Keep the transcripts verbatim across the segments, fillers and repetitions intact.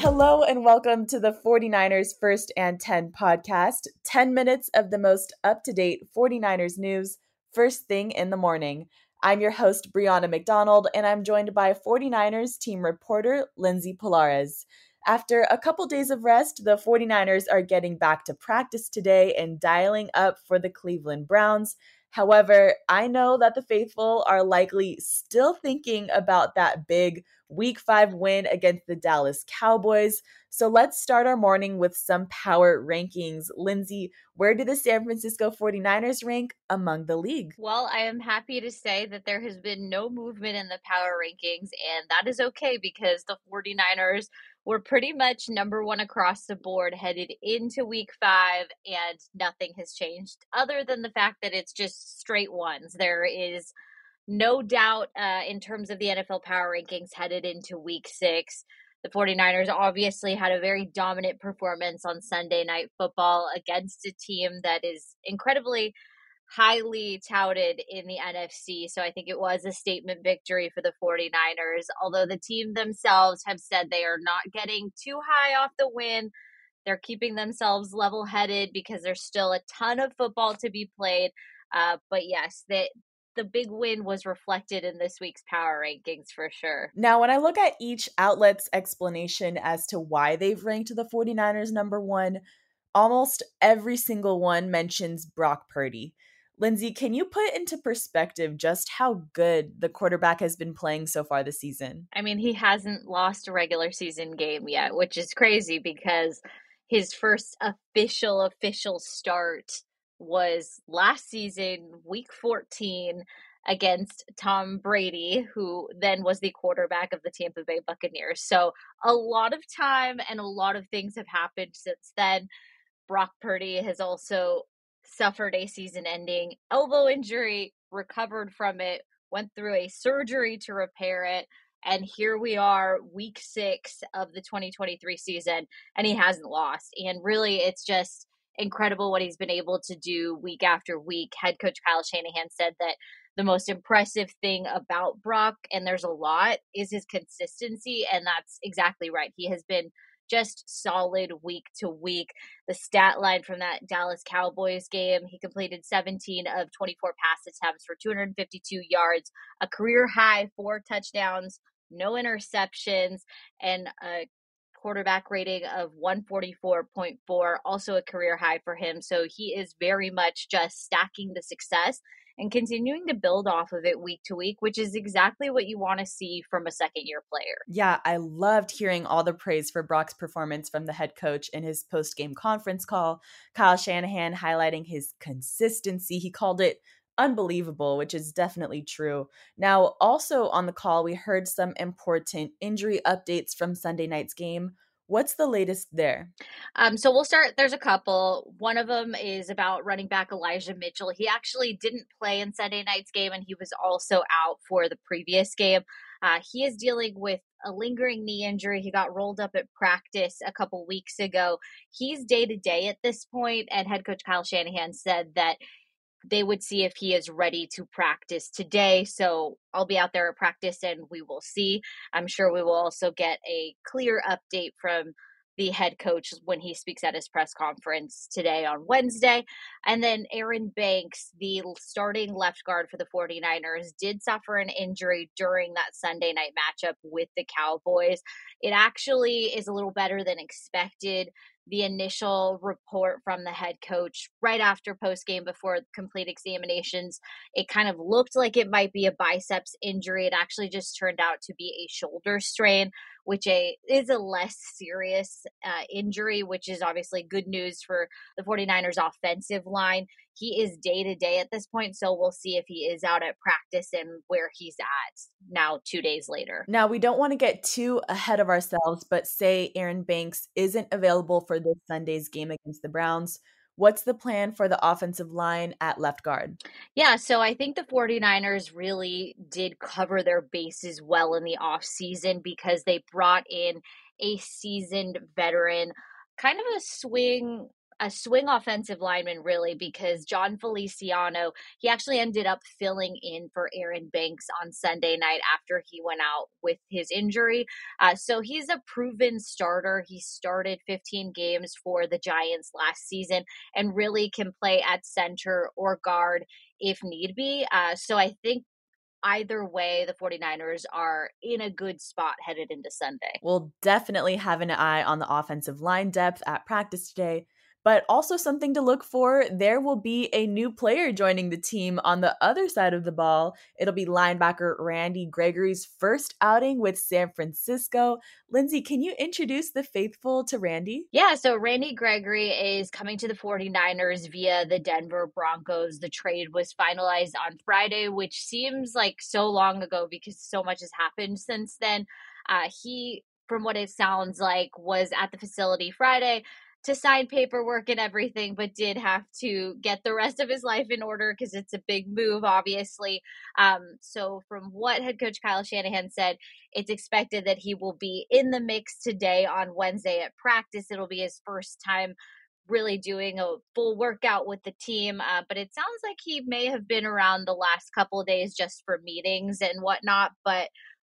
Hello and welcome to the forty-niners First and ten podcast, ten minutes of the most up-to-date forty-niners news, first thing in the morning. I'm your host, Brianna McDonald, and I'm joined by forty-niners team reporter, Lindsay Polares. After a couple days of rest, the forty-niners are getting back to practice today and dialing up for the Cleveland Browns. However, I know that the faithful are likely still thinking about that big Week five win against the Dallas Cowboys. So let's start our morning with some power rankings. Lindsay, where do the San Francisco forty-niners rank among the league? Well, I am happy to say that there has been no movement in the power rankings, and that is okay because the forty-niners were pretty much number one across the board headed into Week five, and nothing has changed other than the fact that it's just straight ones. There is no doubt uh, in terms of the N F L power rankings headed into Week six. The forty-niners obviously had a very dominant performance on Sunday Night Football against a team that is incredibly highly touted in the N F C. So I think it was a statement victory for the forty-niners, although the team themselves have said they are not getting too high off the win. They're keeping themselves level-headed because there's still a ton of football to be played. Uh, but yes, they The big win was reflected in this week's power rankings for sure. Now, when I look at each outlet's explanation as to why they've ranked the forty-niners number one, almost every single one mentions Brock Purdy. Lindsay, can you put into perspective just how good the quarterback has been playing so far this season? I mean, he hasn't lost a regular season game yet, which is crazy because his first official, official start was last season, week fourteen, against Tom Brady, who then was the quarterback of the Tampa Bay Buccaneers. So a lot of time and a lot of things have happened since then. Brock Purdy has also suffered a season-ending elbow injury, recovered from it, went through a surgery to repair it, and here we are, week six of the twenty twenty-three season, and he hasn't lost. And really, it's just incredible what he's been able to do week after week. Head coach Kyle Shanahan said that the most impressive thing about Brock, and there's a lot, is his consistency, and that's exactly right. He has been just solid week to week. The stat line from that Dallas Cowboys game, he completed seventeen of twenty-four pass attempts for two hundred fifty-two yards, a career high four touchdowns, no interceptions, and a quarterback rating of one forty-four point four, also a career high for him. So he is very much just stacking the success and continuing to build off of it week to week, which is exactly what you want to see from a second year player. Yeah, I loved hearing all the praise for Brock's performance from the head coach in his post-game conference call. Kyle Shanahan highlighting his consistency. He called it unbelievable, which is definitely true. Now, also on the call, we heard some important injury updates from Sunday night's game. What's the latest there? Um, so we'll start. There's a couple. One of them is about running back Elijah Mitchell. He actually didn't play in Sunday night's game, and he was also out for the previous game. Uh, he is dealing with a lingering knee injury. He got rolled up at practice a couple weeks ago. He's day-to-day at this point, and head coach Kyle Shanahan said that they would see if he is ready to practice today. So I'll be out there at practice and we will see. I'm sure we will also get a clear update from the head coach when he speaks at his press conference today on Wednesday. And then Aaron Banks, the starting left guard for the forty-niners, did suffer an injury during that Sunday night matchup with the Cowboys. It actually is a little better than expected. The initial report from the head coach right after postgame, before complete examinations, it kind of looked like it might be a biceps injury. It actually just turned out to be a shoulder strain, which a, is a less serious uh, injury, which is obviously good news for the forty-niners offensive line. He is day-to-day at this point, so we'll see if he is out at practice and where he's at now two days later. Now, we don't want to get too ahead of ourselves, but say Aaron Banks isn't available for this Sunday's game against the Browns. What's the plan for the offensive line at left guard? Yeah, so I think the forty-niners really did cover their bases well in the offseason, because they brought in a seasoned veteran, kind of a swing... a swing offensive lineman, really, because John Feliciano, he actually ended up filling in for Aaron Banks on Sunday night after he went out with his injury. Uh, so he's a proven starter. He started fifteen games for the Giants last season and really can play at center or guard if need be. Uh, so I think either way, the forty-niners are in a good spot headed into Sunday. We'll definitely have an eye on the offensive line depth at practice today. But also something to look for, there will be a new player joining the team on the other side of the ball. It'll be linebacker Randy Gregory's first outing with San Francisco. Lindsay, can you introduce the faithful to Randy? Yeah, so Randy Gregory is coming to the forty-niners via the Denver Broncos. The trade was finalized on Friday, which seems like so long ago because so much has happened since then. Uh, he, from what it sounds like, was at the facility Friday to sign paperwork and everything, but did have to get the rest of his life in order because it's a big move, obviously. Um, so from what head coach Kyle Shanahan said, it's expected that he will be in the mix today on Wednesday at practice. It'll be his first time really doing a full workout with the team. Uh, but it sounds like he may have been around the last couple of days just for meetings and whatnot, but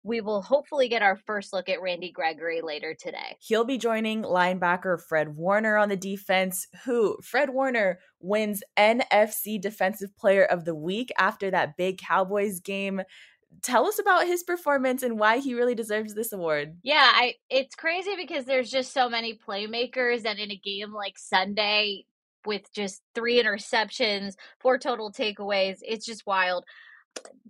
we will hopefully get our first look at Randy Gregory later today. He'll be joining linebacker Fred Warner on the defense, who Fred Warner wins N F C Defensive Player of the Week after that big Cowboys game. Tell us about his performance and why he really deserves this award. Yeah, I, it's crazy because there's just so many playmakers, and in a game like Sunday with just three interceptions, four total takeaways, it's just wild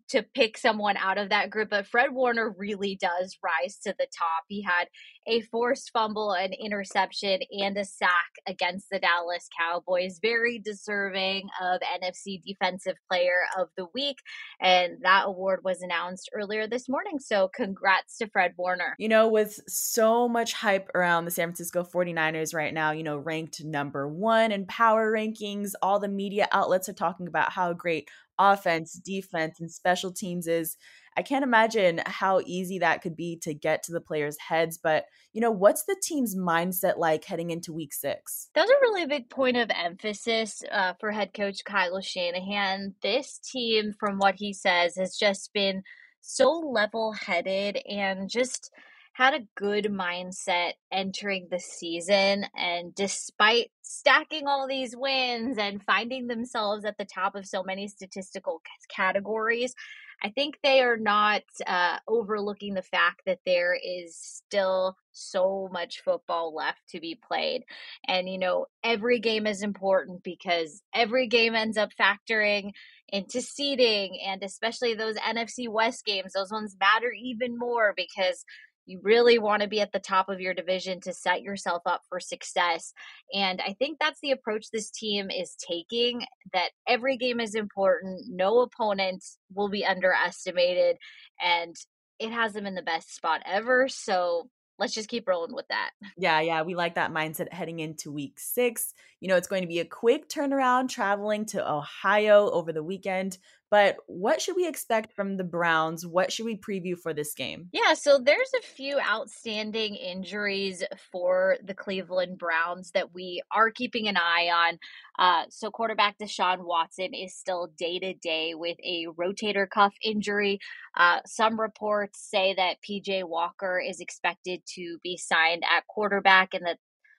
to pick someone out of that group, but Fred Warner really does rise to the top. He had a forced fumble, an interception, and a sack against the Dallas Cowboys. Very deserving of N F C Defensive Player of the Week, and that award was announced earlier this morning, so congrats to Fred Warner. You know, with so much hype around the San Francisco forty-niners right now, you know, ranked number one in power rankings, all the media outlets are talking about how great offense, defense, and special teams is. I can't imagine how easy that could be to get to the players' heads, but you know, what's the team's mindset like heading into week six? That was a really big point of emphasis uh, for head coach Kyle Shanahan. This team, from what he says, has just been so level-headed and just had a good mindset entering the season. And despite stacking all these wins and finding themselves at the top of so many statistical categories, I think they are not uh, overlooking the fact that there is still so much football left to be played. And, you know, every game is important because every game ends up factoring into seeding, and especially those N F C West games, those ones matter even more because you really want to be at the top of your division to set yourself up for success. And I think that's the approach this team is taking, that every game is important. No opponent will be underestimated, and it has them in the best spot ever. So let's just keep rolling with that. Yeah, yeah. We like that mindset heading into week six. You know, it's going to be a quick turnaround, traveling to Ohio over the weekend, But what should we expect from the Browns? What should we preview for this game? Yeah, so there's a few outstanding injuries for the Cleveland Browns that we are keeping an eye on. Uh, so quarterback Deshaun Watson is still day-to-day with a rotator cuff injury. Uh, some reports say that P J Walker is expected to be signed at quarterback and that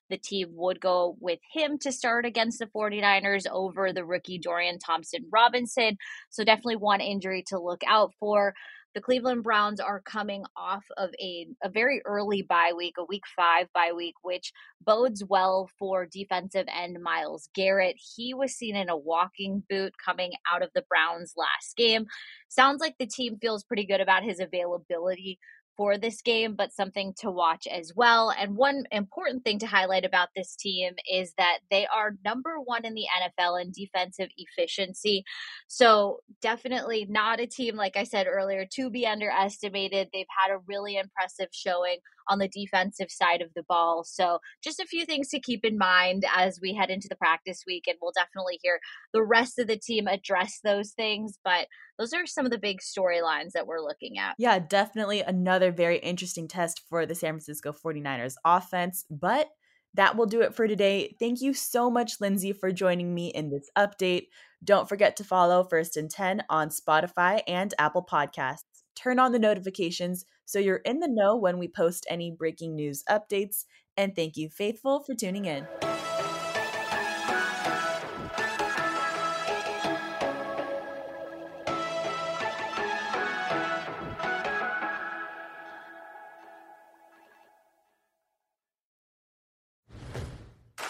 the team would go with him to start against the forty-niners over the rookie Dorian Thompson-Robinson. So definitely one injury to look out for. The Cleveland Browns are coming off of a, a very early bye week, a week five bye week, which bodes well for defensive end Myles Garrett. He was seen in a walking boot coming out of the Browns last game. Sounds like the team feels pretty good about his availability for this game, but something to watch as well. And one important thing to highlight about this team is that they are number one in the N F L in defensive efficiency. So definitely not a team, like I said earlier, to be underestimated. They've had a really impressive showing on the defensive side of the ball. So just a few things to keep in mind as we head into the practice week, and we'll definitely hear the rest of the team address those things. But those are some of the big storylines that we're looking at. Yeah, definitely another very interesting test for the San Francisco forty-niners offense. But that will do it for today. Thank you so much, Lindsay, for joining me in this update. Don't forget to follow First and ten on Spotify and Apple Podcasts. Turn on the notifications so you're in the know when we post any breaking news updates. And thank you, Faithful, for tuning in.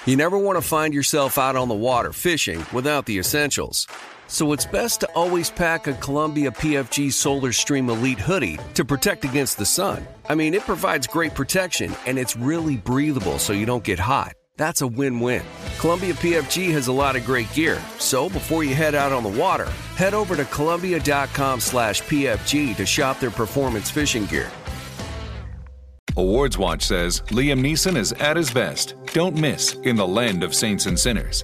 You never want to find yourself out on the water fishing without the essentials. So it's best to always pack a Columbia P F G Solar Stream Elite hoodie to protect against the sun. I mean, it provides great protection, and it's really breathable so you don't get hot. That's a win-win. Columbia P F G has a lot of great gear. So before you head out on the water, head over to Columbia.com slash PFG to shop their performance fishing gear. Awards Watch says Liam Neeson is at his best. Don't miss In the Land of Saints and Sinners.